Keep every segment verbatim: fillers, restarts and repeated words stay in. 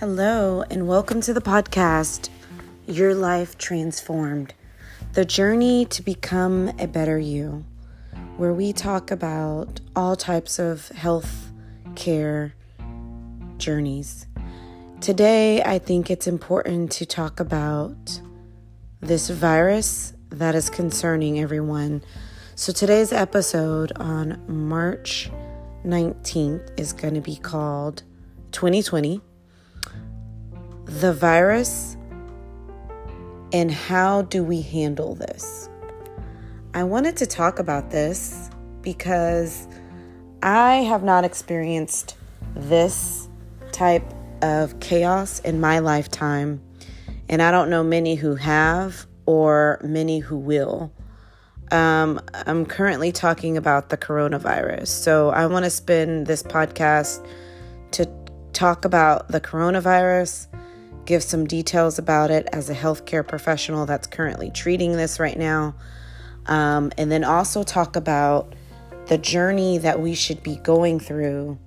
Hello, and welcome to the podcast, Your Life Transformed, the journey to become a better you, where we talk about all types of health care journeys. Today, I think it's important to talk about this virus that is concerning everyone. So today's episode on March nineteenth is going to be called twenty twenty. The virus, and how do we handle this? I wanted to talk about this because I have not experienced this type of chaos in my lifetime, and I don't know many who have or many who will. Um, I'm currently talking about the coronavirus, so I want to spend this podcast to talk about the coronavirus, give some details about it as a healthcare professional that's currently treating this right now. Um, and then also talk about the journey that we should be going through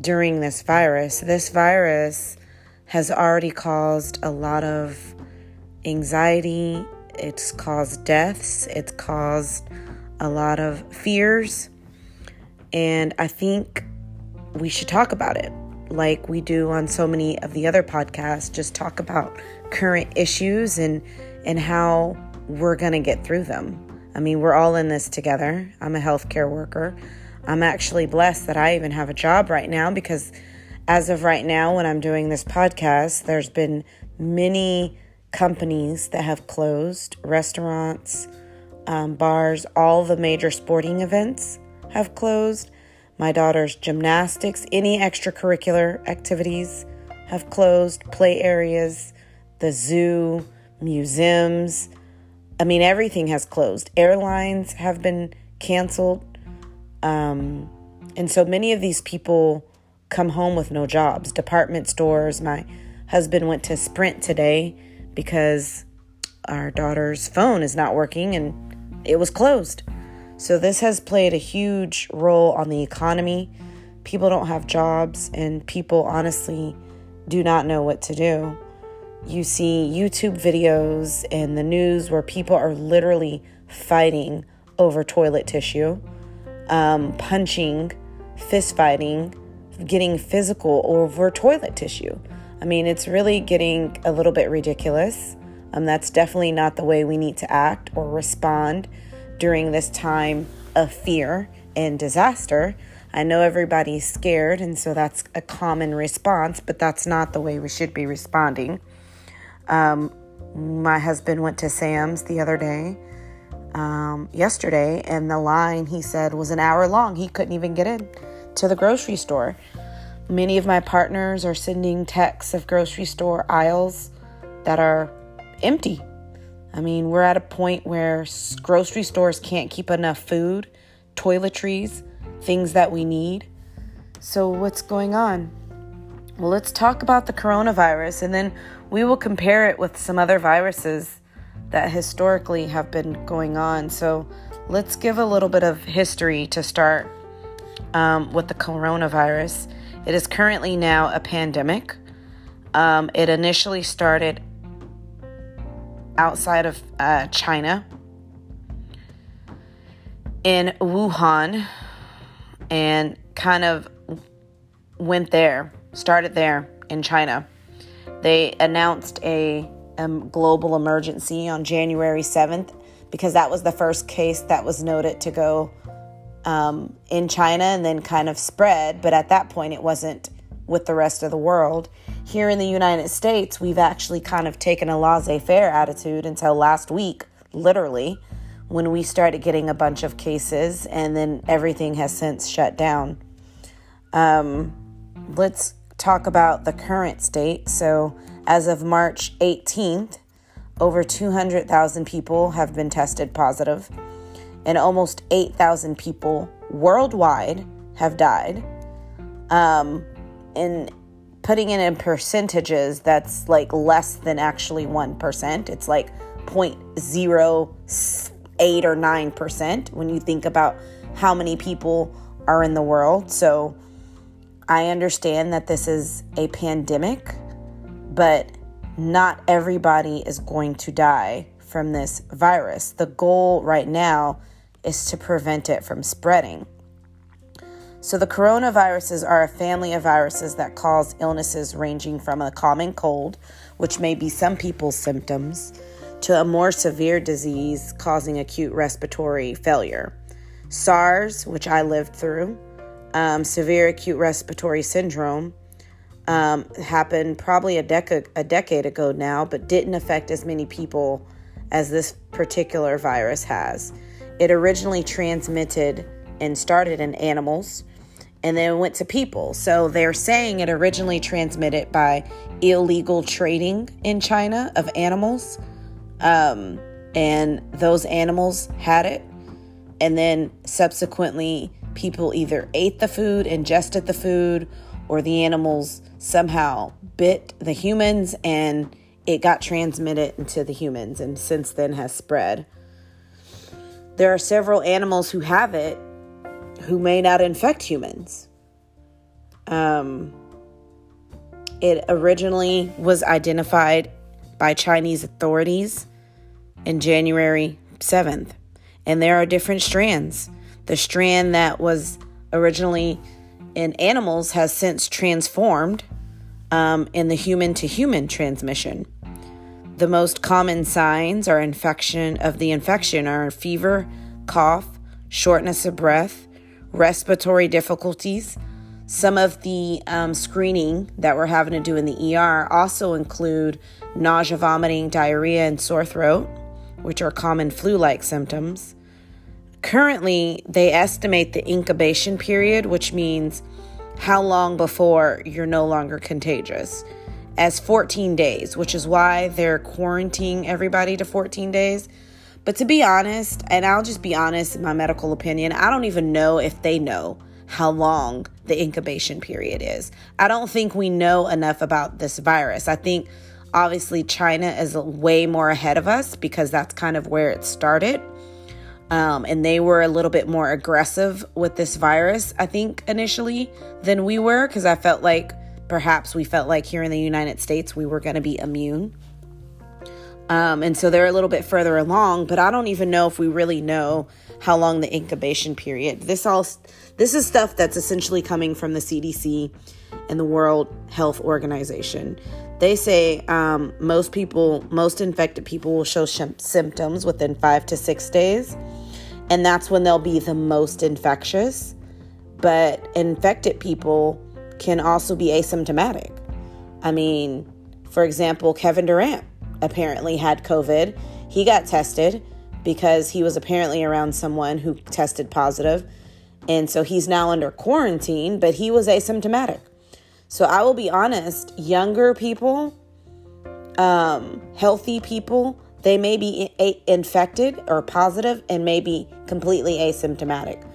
during this virus. This virus has already caused a lot of anxiety. It's caused deaths. It's caused a lot of fears. And I think we should talk about it, like we do on so many of the other podcasts, just talk about current issues and and how we're going to get through them. I mean, we're all in this together. I'm a healthcare worker. I'm actually blessed that I even have a job right now, because as of right now, when I'm doing this podcast, there's been many companies that have closed, restaurants, um, bars, all the major sporting events have closed. My daughter's gymnastics, any extracurricular activities have closed, play areas, the zoo, museums. I mean, everything has closed. Airlines have been canceled. Um, and so many of these people come home with no jobs. Department stores. My husband went to Sprint today because our daughter's phone is not working and it was closed. So this has played a huge role on the economy. People don't have jobs, and people honestly do not know what to do. You see YouTube videos and the news where people are literally fighting over toilet tissue, um, punching, fist fighting, getting physical over toilet tissue. I mean, it's really getting a little bit ridiculous. Um, that's definitely not the way we need to act or respond during this time of fear and disaster. I know everybody's scared, and so that's a common response, but that's not the way we should be responding. Um, my husband went to Sam's the other day, um, yesterday, and the line, he said, was an hour long. He couldn't even get in to the grocery store. Many of my partners are sending texts of grocery store aisles that are empty. I mean, we're at a point where grocery stores can't keep enough food, toiletries, things that we need. So what's going on? Well, let's talk about the coronavirus, and then we will compare it with some other viruses that historically have been going on. So let's give a little bit of history to start um, with the coronavirus. It is currently now a pandemic. Um, it initially started outside of uh, China, in Wuhan, and kind of went there, started there in China. They announced a um, global emergency on January seventh, because that was the first case that was noted to go um, in China and then kind of spread. But at that point, it wasn't with the rest of the world. Here in the United States, we've actually kind of taken a laissez-faire attitude until last week, literally, when we started getting a bunch of cases, and then everything has since shut down. Um, let's talk about the current state. So as of March eighteenth, over two hundred thousand people have been tested positive, and almost eight thousand people worldwide have died. Um, and putting it in percentages, that's like less than actually one percent. It's like zero point zero eight or nine percent when you think about how many people are in the world. So I understand that this is a pandemic, but not everybody is going to die from this virus. The goal right now is to prevent it from spreading. So the coronaviruses are a family of viruses that cause illnesses ranging from a common cold, which may be some people's symptoms, to a more severe disease causing acute respiratory failure. SARS, which I lived through, um, severe acute respiratory syndrome, um, happened probably a, dec- a decade ago now, but didn't affect as many people as this particular virus has. It originally transmitted and started in animals, and then went to people. So they're saying it originally transmitted by illegal trading in China of animals. Um, and those animals had it. And then subsequently, people either ate the food, ingested the food, or the animals somehow bit the humans, and it got transmitted into the humans, and since then has spread. There are several animals who have it who may not infect humans. Um, it originally was identified by Chinese authorities in January seventh. And there are different strands. The strand that was originally in animals has since transformed um, in the human-to-human transmission. The most common signs are infection of the infection are fever, cough, shortness of breath, respiratory difficulties. Some of the um, screening that we're having to do in the E R also include nausea, vomiting, diarrhea, and sore throat, which are common flu-like symptoms. Currently, they estimate the incubation period, which means how long before you're no longer contagious, as fourteen days, which is why they're quarantining everybody to fourteen days. But to be honest, and I'll just be honest in my medical opinion, I don't even know if they know how long the incubation period is. I don't think we know enough about this virus. I think obviously China is way more ahead of us because that's kind of where it started. Um, and they were a little bit more aggressive with this virus, I think, initially than we were, because I felt like perhaps we felt like here in the United States we were going to be immune. Um, and so they're a little bit further along, but I don't even know if we really know how long the incubation period. This all, this is stuff that's essentially coming from the C D C and the World Health Organization. They say um, most people, most infected people will show sh- symptoms within five to six days, and that's when they'll be the most infectious. But infected people can also be asymptomatic. I mean, for example, Kevin Durant apparently had COVID. He got tested because he was apparently around someone who tested positive. And so he's now under quarantine, but he was asymptomatic. So I will be honest, younger people, um, healthy people, they may be a- infected or positive and may be completely asymptomatic.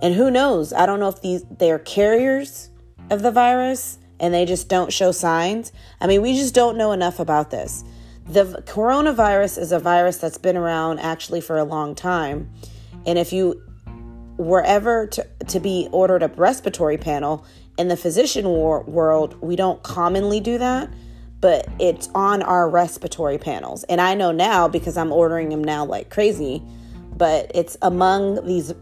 And who knows? I don't know if these they're carriers of the virus and they just don't show signs. I mean, we just don't know enough about this. The coronavirus is a virus that's been around actually for a long time. And if you were ever to, to be ordered a respiratory panel in the physician war- world, we don't commonly do that, but it's on our respiratory panels. And I know now because I'm ordering them now like crazy, but it's among these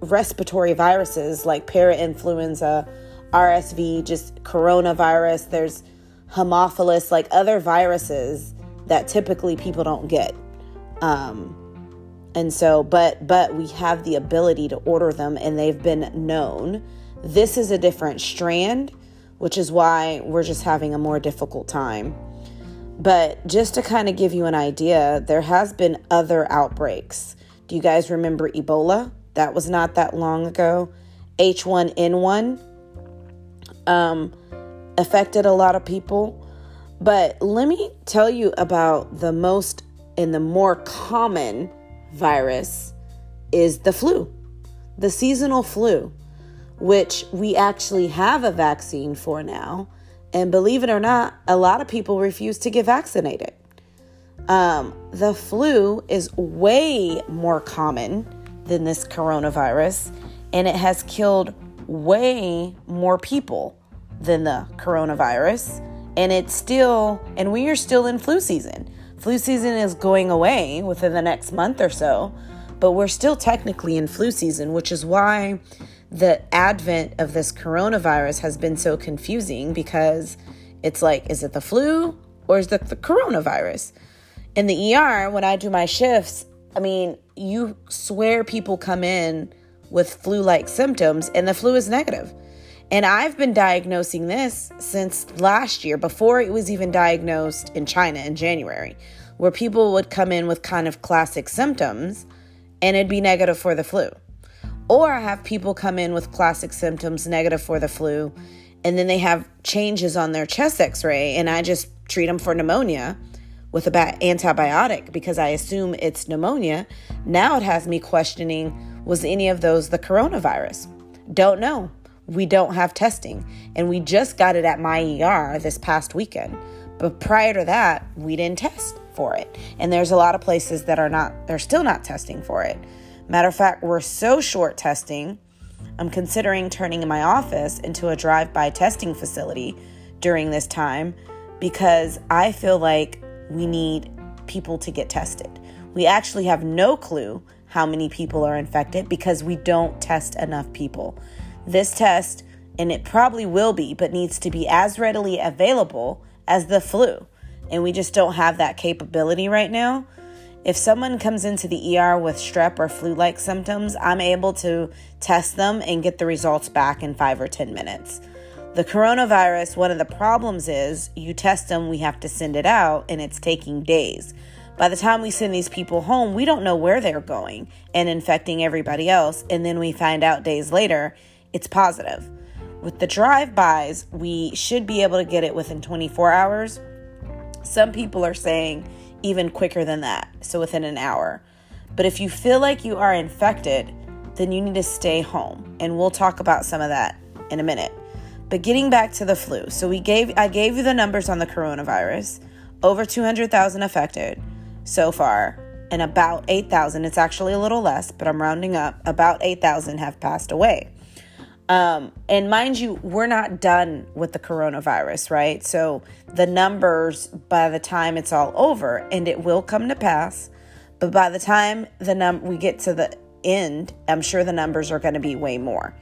respiratory viruses like parainfluenza, R S V, just coronavirus. There's Haemophilus, like other viruses that typically people don't get. Um, and so, but, but we have the ability to order them and they've been known. This is a different strand, which is why we're just having a more difficult time. But just to kind of give you an idea, there has been other outbreaks. Do you guys remember Ebola? That was not that long ago. H one N one, um, affected a lot of people. But let me tell you about the most and the more common virus is the flu, the seasonal flu, which we actually have a vaccine for now. And believe it or not, a lot of people refuse to get vaccinated. Um, the flu is way more common than this coronavirus, and it has killed way more people than the coronavirus. and it's still, and we are still in flu season. Flu season is going away within the next month or so, but we're still technically in flu season, which is why the advent of this coronavirus has been so confusing, because it's like, is it the flu or is it the coronavirus? In the E R, when I do my shifts, I mean, you swear people come in with flu-like symptoms and the flu is negative. And I've been diagnosing this since last year, before it was even diagnosed in China in January, where people would come in with kind of classic symptoms and it'd be negative for the flu. Or I have people come in with classic symptoms, negative for the flu, and then they have changes on their chest x-ray, and I just treat them for pneumonia with a bat- antibiotic because I assume it's pneumonia. Now it has me questioning, was any of those the coronavirus? Don't know. We don't have testing, and we just got it at my E R this past weekend. But prior to that, we didn't test for it. And there's a lot of places that are not, they're still not testing for it. Matter of fact, we're so short testing, I'm considering turning my office into a drive-by testing facility during this time, because I feel like we need people to get tested. We actually have no clue how many people are infected because we don't test enough people. This test, and it probably will be, but needs to be as readily available as the flu. And we just don't have that capability right now. If someone comes into the E R with strep or flu-like symptoms, I'm able to test them and get the results back in five or ten minutes. The coronavirus, one of the problems is you test them, we have to send it out, and it's taking days. By the time we send these people home, we don't know where they're going and infecting everybody else. And then we find out days later, it's positive. With the drive-bys, we should be able to get it within twenty-four hours. Some people are saying even quicker than that, so within an hour. But if you feel like you are infected, then you need to stay home. And we'll talk about some of that in a minute. But getting back to the flu. So we gave I gave you the numbers on the coronavirus. Over two hundred thousand affected so far, and about eight thousand, it's actually a little less, but I'm rounding up, about eight thousand have passed away. Um, and mind you, we're not done with the coronavirus, right? So the numbers, by the time it's all over, and it will come to pass, but by the time the num- we get to the end, I'm sure the numbers are going to be way more.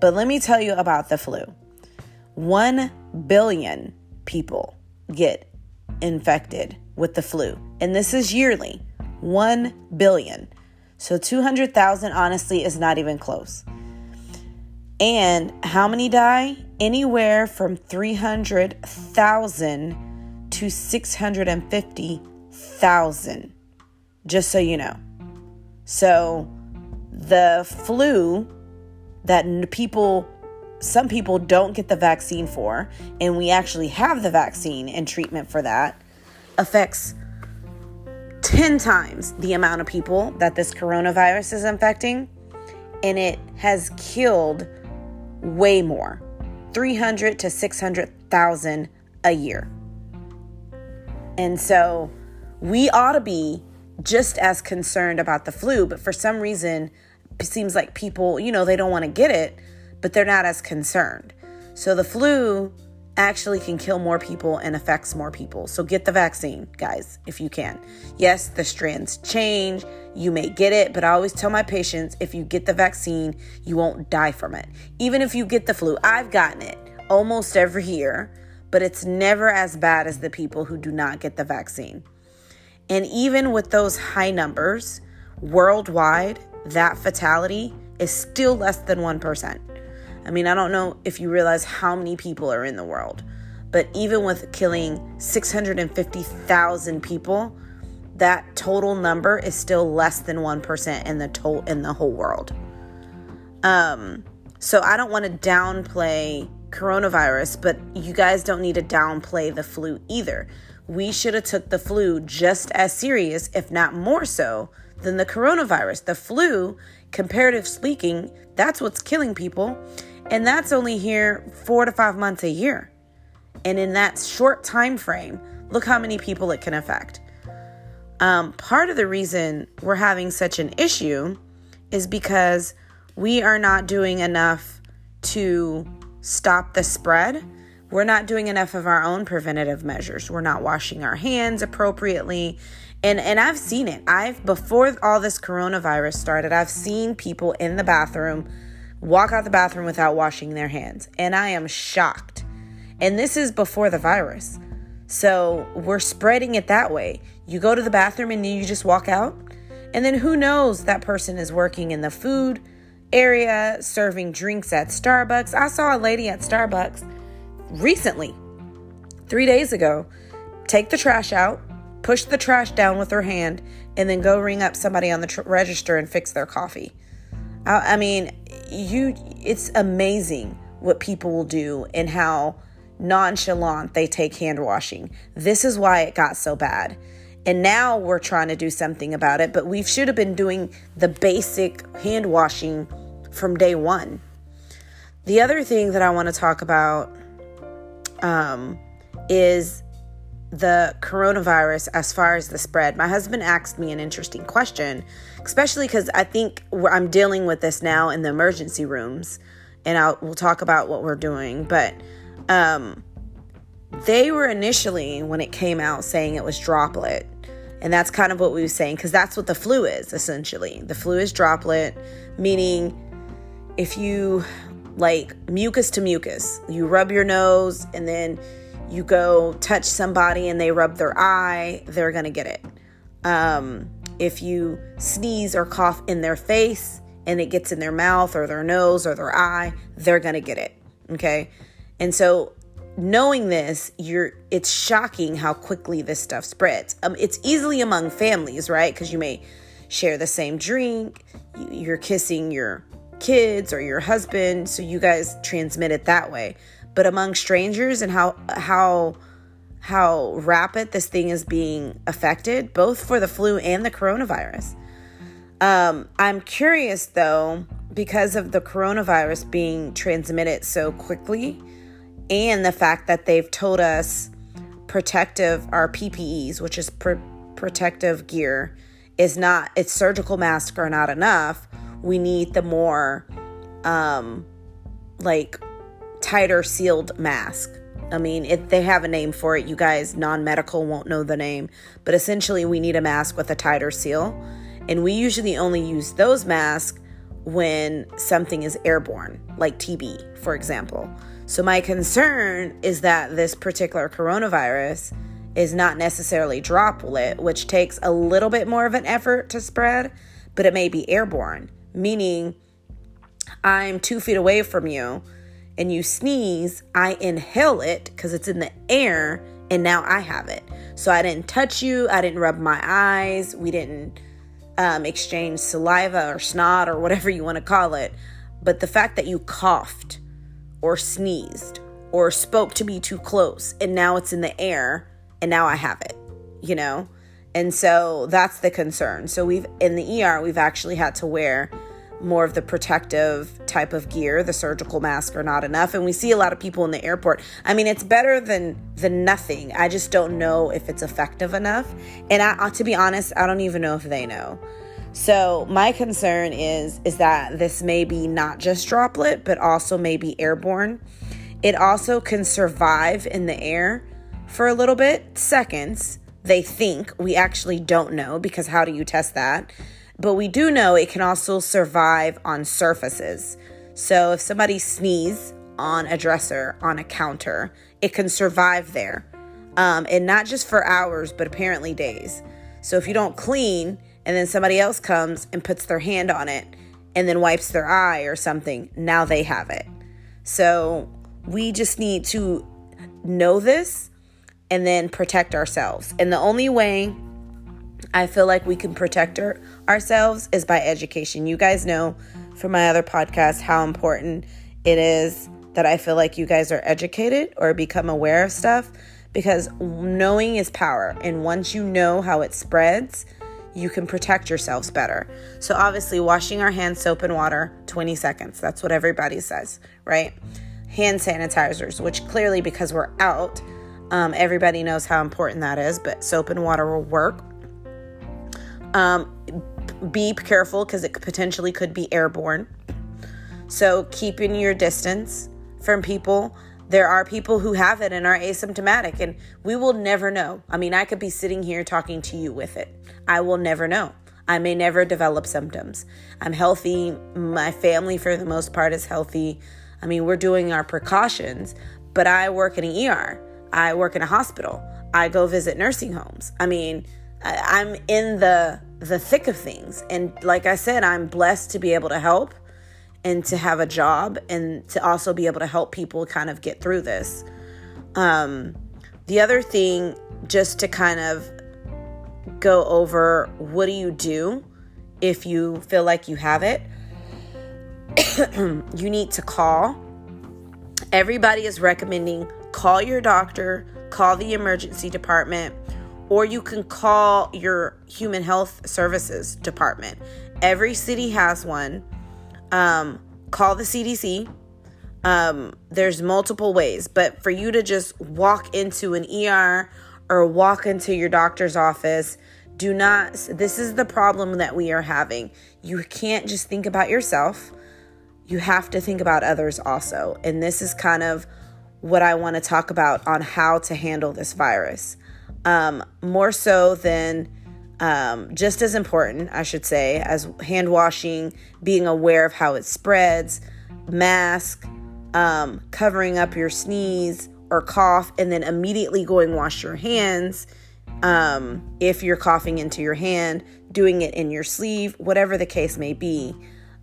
But let me tell you about the flu. One billion people get infected with the flu. And this is yearly. One billion. So two hundred thousand, honestly, is not even close. And how many die? Anywhere from three hundred thousand to six hundred fifty thousand, just so you know. So the flu that people, some people don't get the vaccine for, and we actually have the vaccine and treatment for that, affects ten times the amount of people that this coronavirus is infecting. And it has killed way more, three hundred to six hundred thousand a year. And so we ought to be just as concerned about the flu, but for some reason, it seems like people, you know, they don't want to get it, but they're not as concerned. So the flu actually can kill more people and affects more people. So get the vaccine, guys, if you can. Yes, the strands change. You may get it, but I always tell my patients, if you get the vaccine, you won't die from it. Even if you get the flu, I've gotten it almost every year, but it's never as bad as the people who do not get the vaccine. And even with those high numbers worldwide, that fatality is still less than one percent. I mean, I don't know if you realize how many people are in the world, but even with killing six hundred fifty thousand people, that total number is still less than one percent in the to- in the whole world. Um, so I don't want to downplay coronavirus, but you guys don't need to downplay the flu either. We should have took the flu just as serious, if not more so, than the coronavirus. The flu, comparative speaking, that's what's killing people. And that's only here four to five months a year. And in that short time frame, look how many people it can affect. Um, part of the reason we're having such an issue is because we are not doing enough to stop the spread. We're not doing enough of our own preventative measures. We're not washing our hands appropriately. And and I've seen it. I've before all this coronavirus started, I've seen people in the bathroom walk out the bathroom without washing their hands. And I am shocked. And this is before the virus. So we're spreading it that way. You go to the bathroom and you just walk out. And then who knows, that person is working in the food area, serving drinks at Starbucks. I saw a lady at Starbucks recently, three days ago, take the trash out, push the trash down with her hand, and then go ring up somebody on the tr- register and fix their coffee. I, I mean, you, it's amazing what people will do and how nonchalant they take hand washing. This is why it got so bad. And now we're trying to do something about it, but we should have been doing the basic hand washing from day one. The other thing that I want to talk about um, is the coronavirus as far as the spread. My husband asked me an interesting question, especially because I think I'm dealing with this now in the emergency rooms, and I'll, we'll talk about what we're doing, but um, they were initially, when it came out, saying it was droplet. And that's kind of what we were saying, because that's what the flu is, essentially. The flu is droplet, meaning if you, like, mucus to mucus, you rub your nose and then you go touch somebody and they rub their eye, they're going to get it. Um, if you sneeze or cough in their face and it gets in their mouth or their nose or their eye, they're going to get it, okay? And so knowing this, you're it's shocking how quickly this stuff spreads. Um, it's easily among families, right? Because you may share the same drink, you're kissing your kids or your husband, so you guys transmit it that way. But among strangers and how how how rapid this thing is being affected, both for the flu and the coronavirus. Um, I'm curious though, because of the coronavirus being transmitted so quickly, and the fact that they've told us protective, our P P Es, which is pr- protective gear, is not, it's surgical masks are not enough. We need the more, um, like, tighter sealed mask. I mean, it, they have a name for it. You guys, non-medical, won't know the name. But essentially, we need a mask with a tighter seal. And we usually only use those masks when something is airborne, like T B, for example. So my concern is that this particular coronavirus is not necessarily droplet, which takes a little bit more of an effort to spread, but it may be airborne, meaning I'm two feet away from you and you sneeze, I inhale it because it's in the air and now I have it. So I didn't touch you. I didn't rub my eyes. We didn't um, exchange saliva or snot or whatever you want to call it. But the fact that you coughed or sneezed or spoke to me too close and now it's in the air and now I have it, you know? And so that's the concern. So we've, in the E R, we've actually had to wear more of the protective type of gear. The surgical masks are not enough. And we see a lot of people in the airport. I mean, it's better than, than nothing. I just don't know if it's effective enough. And I, to be honest, I don't even know if they know. So my concern is, is that this may be not just droplet, but also may be airborne. It also can survive in the air for a little bit, seconds, they think. We actually don't know, because how do you test that? But we do know it can also survive on surfaces. So if somebody sneezes on a dresser, on a counter, it can survive there. Um, and not just for hours, but apparently days. So if you don't clean, and then somebody else comes and puts their hand on it and then wipes their eye or something, now they have it. So we just need to know this and then protect ourselves. And the only way I feel like we can protect our, ourselves is by education. You guys know from my other podcast how important it is that I feel like you guys are educated or become aware of stuff, because knowing is power. And once you know how it spreads, you can protect yourselves better. So obviously washing our hands, soap and water, twenty seconds. That's what everybody says, right? Hand sanitizers, which clearly, because we're out, um, everybody knows how important that is, but soap and water will work. Um, be careful, because it potentially could be airborne. So keeping your distance from people, There are people who have it and are asymptomatic, and we will never know. I mean, I could be sitting here talking to you with it. I will never know. I may never develop symptoms. I'm healthy. My family, for the most part, is healthy. I mean, we're doing our precautions, but I work in an E R. I work in a hospital. I go visit nursing homes. I mean, I'm in the the thick of things. And like I said, I'm blessed to be able to help and to have a job and to also be able to help people kind of get through this. Um, the other thing, just to kind of go over, what do you do if you feel like you have it? You need to call. Everybody is recommending call your doctor, call the emergency department, or you can call your human health services department. Every city has one. Um, call the C D C. Um, there's multiple ways, but for you to just walk into an E R or walk into your doctor's office, do not, this is the problem that we are having. You can't just think about yourself. You have to think about others also. And this is kind of what I want to talk about on how to handle this virus. Um, more so than, um, just as important, I should say, as hand washing, being aware of how it spreads, mask, um, covering up your sneeze or cough, and then immediately going wash your hands. Um, if you're coughing into your hand, doing it in your sleeve, whatever the case may be.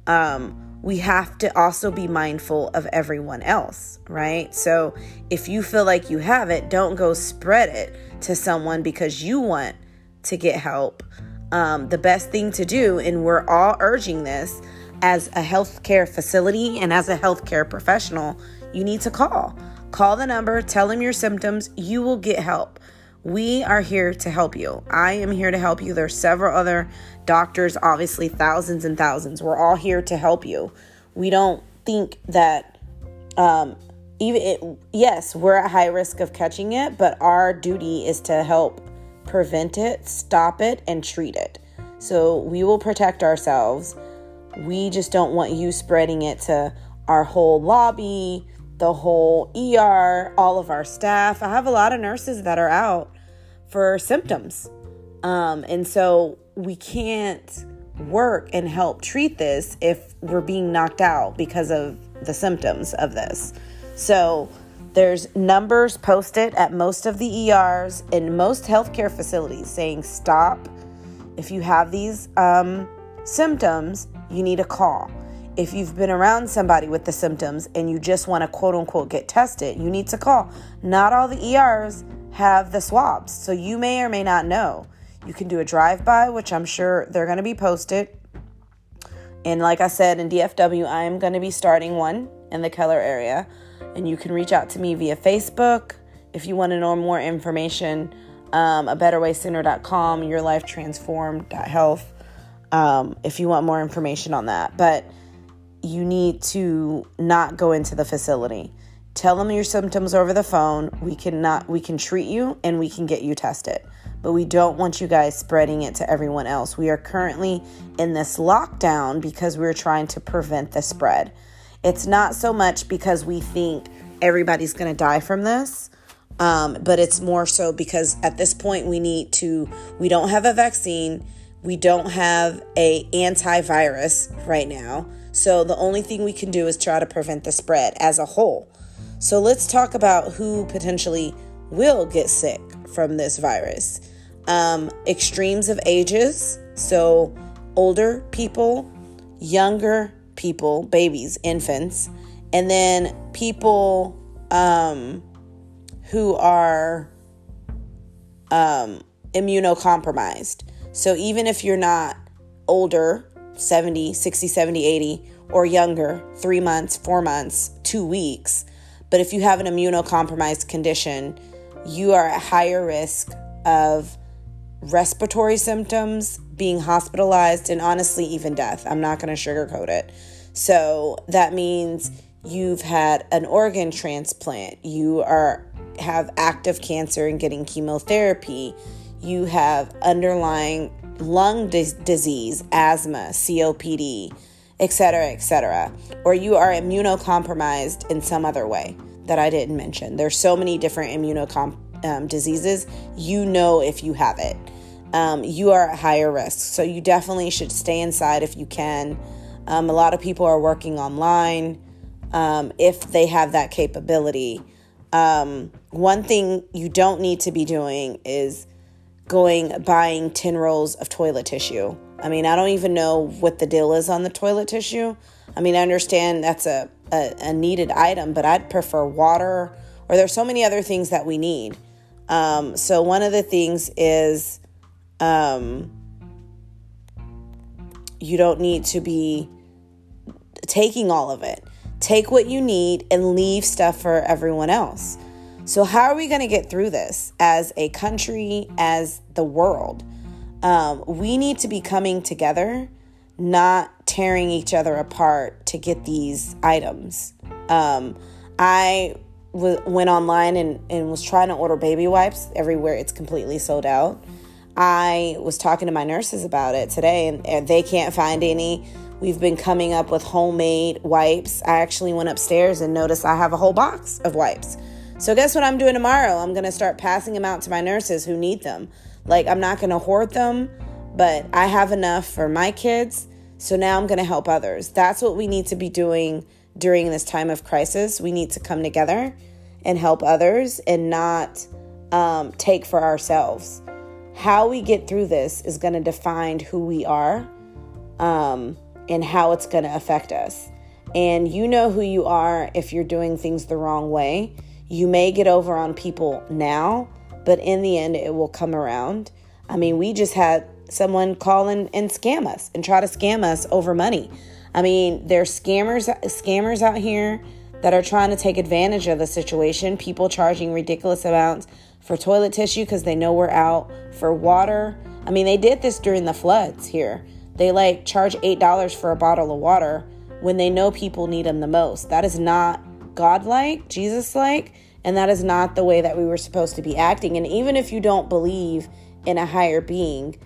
Um, we have to also be mindful of everyone else, right? So if you feel like you have it, don't go spread it to someone because you want to get help. Um, the best thing to do, and we're all urging this as a healthcare facility and as a healthcare professional, you need to call. Call the number, tell them your symptoms, you will get help. We are here to help you. I am here to help you. There's several other doctors, obviously thousands and thousands. We're all here to help you. We don't think that, um, even it, yes, we're at high risk of catching it, but our duty is to help prevent it, stop it, and treat it. So we will protect ourselves. We just don't want you spreading it to our whole lobby, the whole E R, all of our staff. I have a lot of nurses that are out for symptoms. Um, and so we can't work and help treat this if we're being knocked out because of the symptoms of this. So there's numbers posted at most of the E Rs and most healthcare facilities saying, stop. If you have these um, symptoms, you need a call. If you've been around somebody with the symptoms and you just want to quote unquote get tested, you need to call. Not all the E Rs have the swabs, so you may or may not know. You can do a drive-by, which I'm sure they're going to be posted. And like I said, in D F W, I am going to be starting one in the Keller area. And you can reach out to me via Facebook. If you want to know more information, um, a better way center dot com, your life transformed dot health, um, if you want more information on that. But you need to not go into the facility. Tell them your symptoms over the phone. We cannot, we can treat you and we can get you tested, but we don't want you guys spreading it to everyone else. We are currently in this lockdown because we're trying to prevent the spread. It's not so much because we think everybody's going to die from this. Um, but it's more so because at this point we need to, we don't have a vaccine. We don't have a antivirus right now. So the only thing we can do is try to prevent the spread as a whole. So let's talk about who potentially will get sick from this virus. Um, extremes of ages. So older people, younger people, babies, infants, and then people um, who are um, immunocompromised. So even if you're not older, seventy, sixty, seventy, eighty, or younger, three months, four months, two weeks. But if you have an immunocompromised condition, you are at higher risk of respiratory symptoms, being hospitalized, and honestly, even death. I'm not going to sugarcoat it. So that means you've had an organ transplant. You are have active cancer and getting chemotherapy. You have underlying lung dis- disease, asthma, C O P D, et cetera, et cetera, or you are immunocompromised in some other way. that I didn't mention. There's so many different immunocompromised um, diseases. You know, if you have it, um, you are at higher risk. So you definitely should stay inside if you can. Um, a lot of people are working online um, if they have that capability. Um, one thing you don't need to be doing is going buying ten rolls of toilet tissue. I mean, I don't even know what the deal is on the toilet tissue. I mean, I understand that's a, a, a needed item, but I'd prefer water, or there's so many other things that we need. Um, so one of the things is um, you don't need to be taking all of it. Take what you need and leave stuff for everyone else. So how are we going to get through this as a country, as the world? Um, we need to be coming together, not tearing each other apart to get these items. Um, I w- went online and, and was trying to order baby wipes. Everywhere it's completely sold out. I was talking to my nurses about it today, and, and they can't find any. We've been coming up with homemade wipes. I actually went upstairs and noticed I have a whole box of wipes. So guess what I'm doing tomorrow? I'm going to start passing them out to my nurses who need them. Like, I'm not going to hoard them, but I have enough for my kids. So now I'm going to help others. That's what we need to be doing during this time of crisis. We need to come together and help others and not um, take for ourselves. How we get through this is going to define who we are um, and how it's going to affect us. And you know who you are if you're doing things the wrong way. You may get over on people now, but in the end, it will come around. I mean, we just had someone call in and scam us and try to scam us over money. I mean, there's scammers, scammers out here that are trying to take advantage of the situation. People charging ridiculous amounts for toilet tissue because they know we're out, for water. I mean, they did this during the floods here. They like charge eight dollars for a bottle of water when they know people need them the most. That is not God-like, Jesus-like. And that is not the way that we were supposed to be acting. And even if you don't believe in a higher being,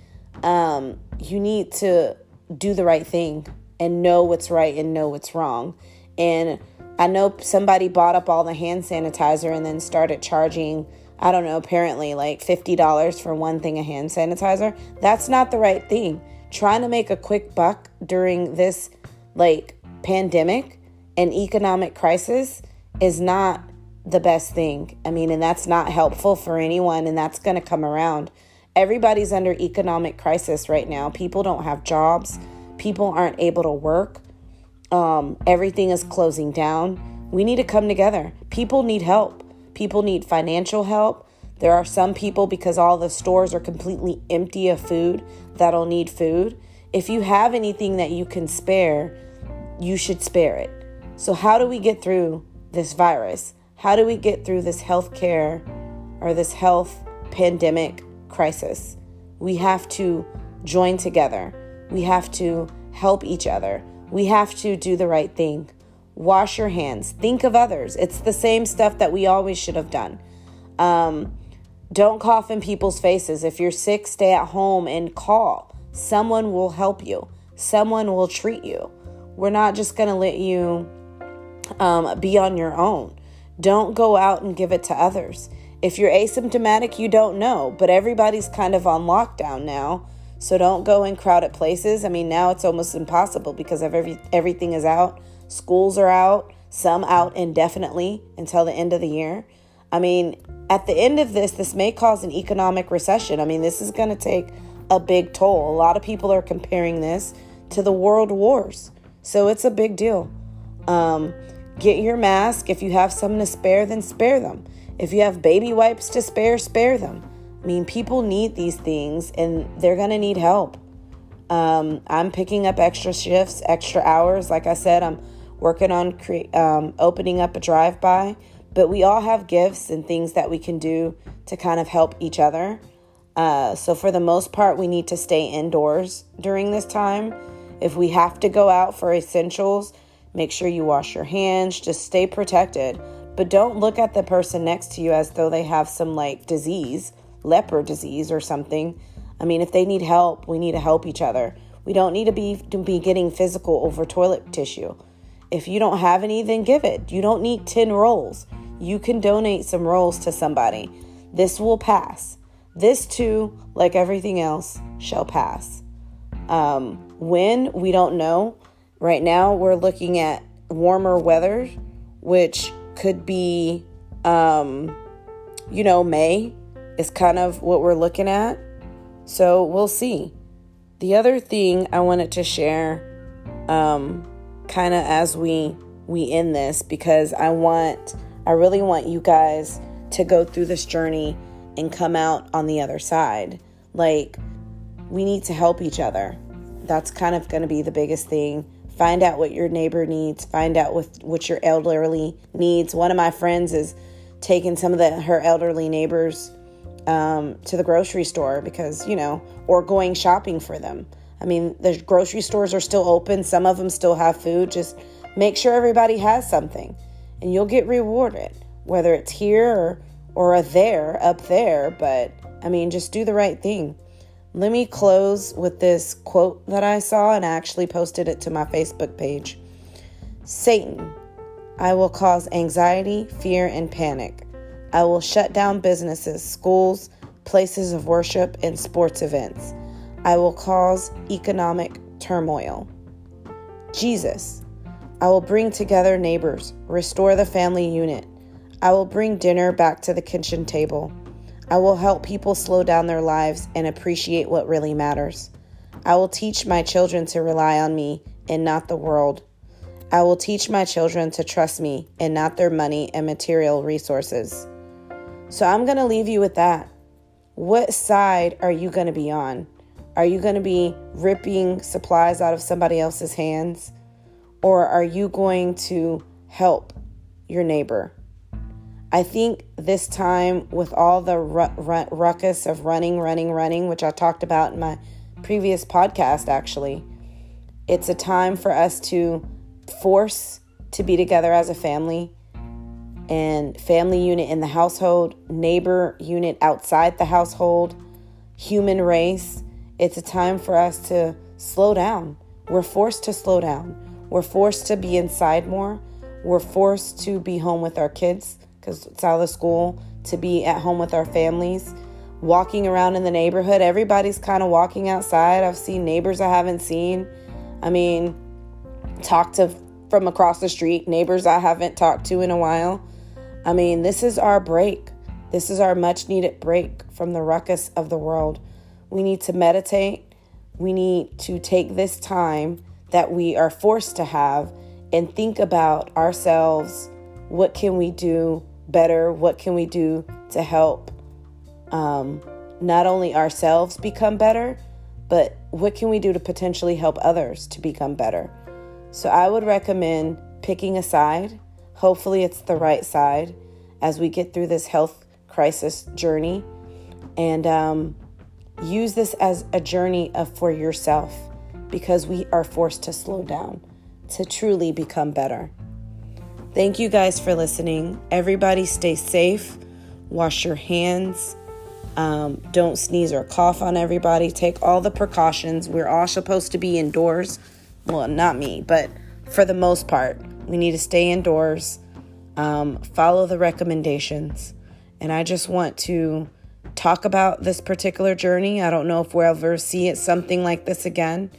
um, you need to do the right thing and know what's right and know what's wrong. And I know somebody bought up all the hand sanitizer and then started charging, I don't know, apparently like fifty dollars for one thing of hand sanitizer. That's not the right thing. Trying to make a quick buck during this like pandemic and economic crisis is not the best thing. I mean, and that's not helpful for anyone, and that's going to come around. Everybody's under economic crisis right now. People don't have jobs. People aren't able to work. Um, everything is closing down. We need to come together. People need help. People need financial help. There are some people, because all the stores are completely empty of food, that'll need food. If you have anything that you can spare, you should spare it. So how do we get through this virus? How do we get through this healthcare or this health pandemic crisis? We have to join together. We have to help each other. We have to do the right thing. Wash your hands. Think of others. It's the same stuff that we always should have done. Um, don't cough in people's faces. If you're sick, stay at home and call. Someone will help you. Someone will treat you. We're not just going to let you um, be on your own. Don't go out and give it to others. If you're asymptomatic, you don't know, but everybody's kind of on lockdown now. So don't go in crowded places. I mean, now it's almost impossible because of every, everything is out. Schools are out, some out indefinitely until the end of the year. I mean, at the end of this, this may cause an economic recession. I mean, this is going to take a big toll. A lot of people are comparing this to the world wars. So it's a big deal. Um, Get your mask. If you have some to spare, then spare them. If you have baby wipes to spare, spare them. I mean, people need these things and they're going to need help. Um, I'm picking up extra shifts, extra hours. Like I said, I'm working on cre- um, opening up a drive-by. But we all have gifts and things that we can do to kind of help each other. Uh, so for the most part, we need to stay indoors during this time. If we have to go out for essentials, make sure you wash your hands, just stay protected, but don't look at the person next to you as though they have some like disease, leper disease or something. I mean, if they need help, we need to help each other. We don't need to be, to be getting physical over toilet tissue. If you don't have any, then give it. You don't need ten rolls. you can donate some rolls to somebody. This will pass. This too, like everything else, shall pass. Um, when, we don't know. Right now, we're looking at warmer weather, which could be, um, you know, May is kind of what we're looking at. So we'll see. The other thing I wanted to share, um, kind of as we, we end this, because I want, I really want you guys to go through this journey and come out on the other side. Like, we need to help each other. That's kind of going to be the biggest thing. Find out what your neighbor needs. Find out what, what your elderly needs. One of my friends is taking some of the, her elderly neighbors um, to the grocery store because, you know, or going shopping for them. I mean, the grocery stores are still open. Some of them still have food. Just make sure everybody has something and you'll get rewarded, whether it's here or, or there, up there. But I mean, just do the right thing. Let me close with this quote that I saw, and I actually posted it to my Facebook page. Satan, I will cause anxiety, fear, and panic. I will shut down businesses, schools, places of worship, and sports events. I will cause economic turmoil. Jesus, I will bring together neighbors, restore the family unit. I will bring dinner back to the kitchen table. I will help people slow down their lives and appreciate what really matters. I will teach my children to rely on me and not the world. I will teach my children to trust me and not their money and material resources. So I'm going to leave you with that. What side are you going to be on? Are you going to be ripping supplies out of somebody else's hands? Or are you going to help your neighbor? I think this time, with all the ru- ru- ruckus of running, running, running, which I talked about in my previous podcast, actually, it's a time for us to force to be together as a family, and family unit in the household, neighbor unit outside the household, human race. It's a time for us to slow down. We're forced to slow down. We're forced to be inside more. We're forced to be home with our kids, because it's out of school, to be at home with our families, walking around in the neighborhood. Everybody's kind of walking outside. I've seen neighbors I haven't seen. I mean, talk to from across the street, neighbors I haven't talked to in a while. I mean, this is our break. This is our much needed break from the ruckus of the world. We need to meditate. We need to take this time that we are forced to have and think about ourselves. What can we do better? What can we do to help um, not only ourselves become better, but what can we do to potentially help others to become better? So I would recommend picking a side. Hopefully it's the right side as we get through this health crisis journey, and um, use this as a journey of for yourself, because we are forced to slow down to truly become better. Thank you guys for listening. Everybody stay safe. Wash your hands. Um, don't sneeze or cough on everybody. Take all the precautions. We're all supposed to be indoors. Well, not me, but for the most part, we need to stay indoors. Um, follow the recommendations. And I just want to talk about this particular journey. I don't know if we'll ever see it something like this again,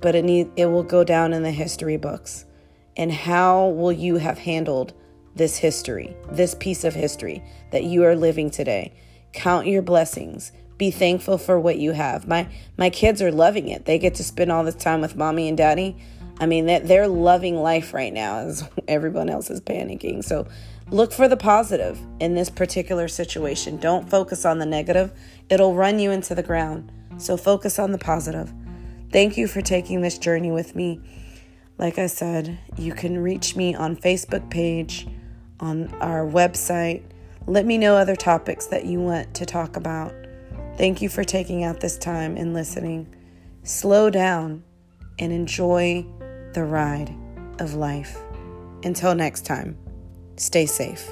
but it need, it will go down in the history books. And how will you have handled this history, this piece of history that you are living today? Count your blessings. Be thankful for what you have. My my kids are loving it. They get to spend all this time with mommy and daddy. I mean, they're loving life right now as everyone else is panicking. So look for the positive in this particular situation. Don't focus on the negative. It'll run you into the ground. So focus on the positive. Thank you for taking this journey with me. Like I said, you can reach me on Facebook page, on our website. Let me know other topics that you want to talk about. Thank you for taking out this time and listening. Slow down and enjoy the ride of life. Until next time, stay safe.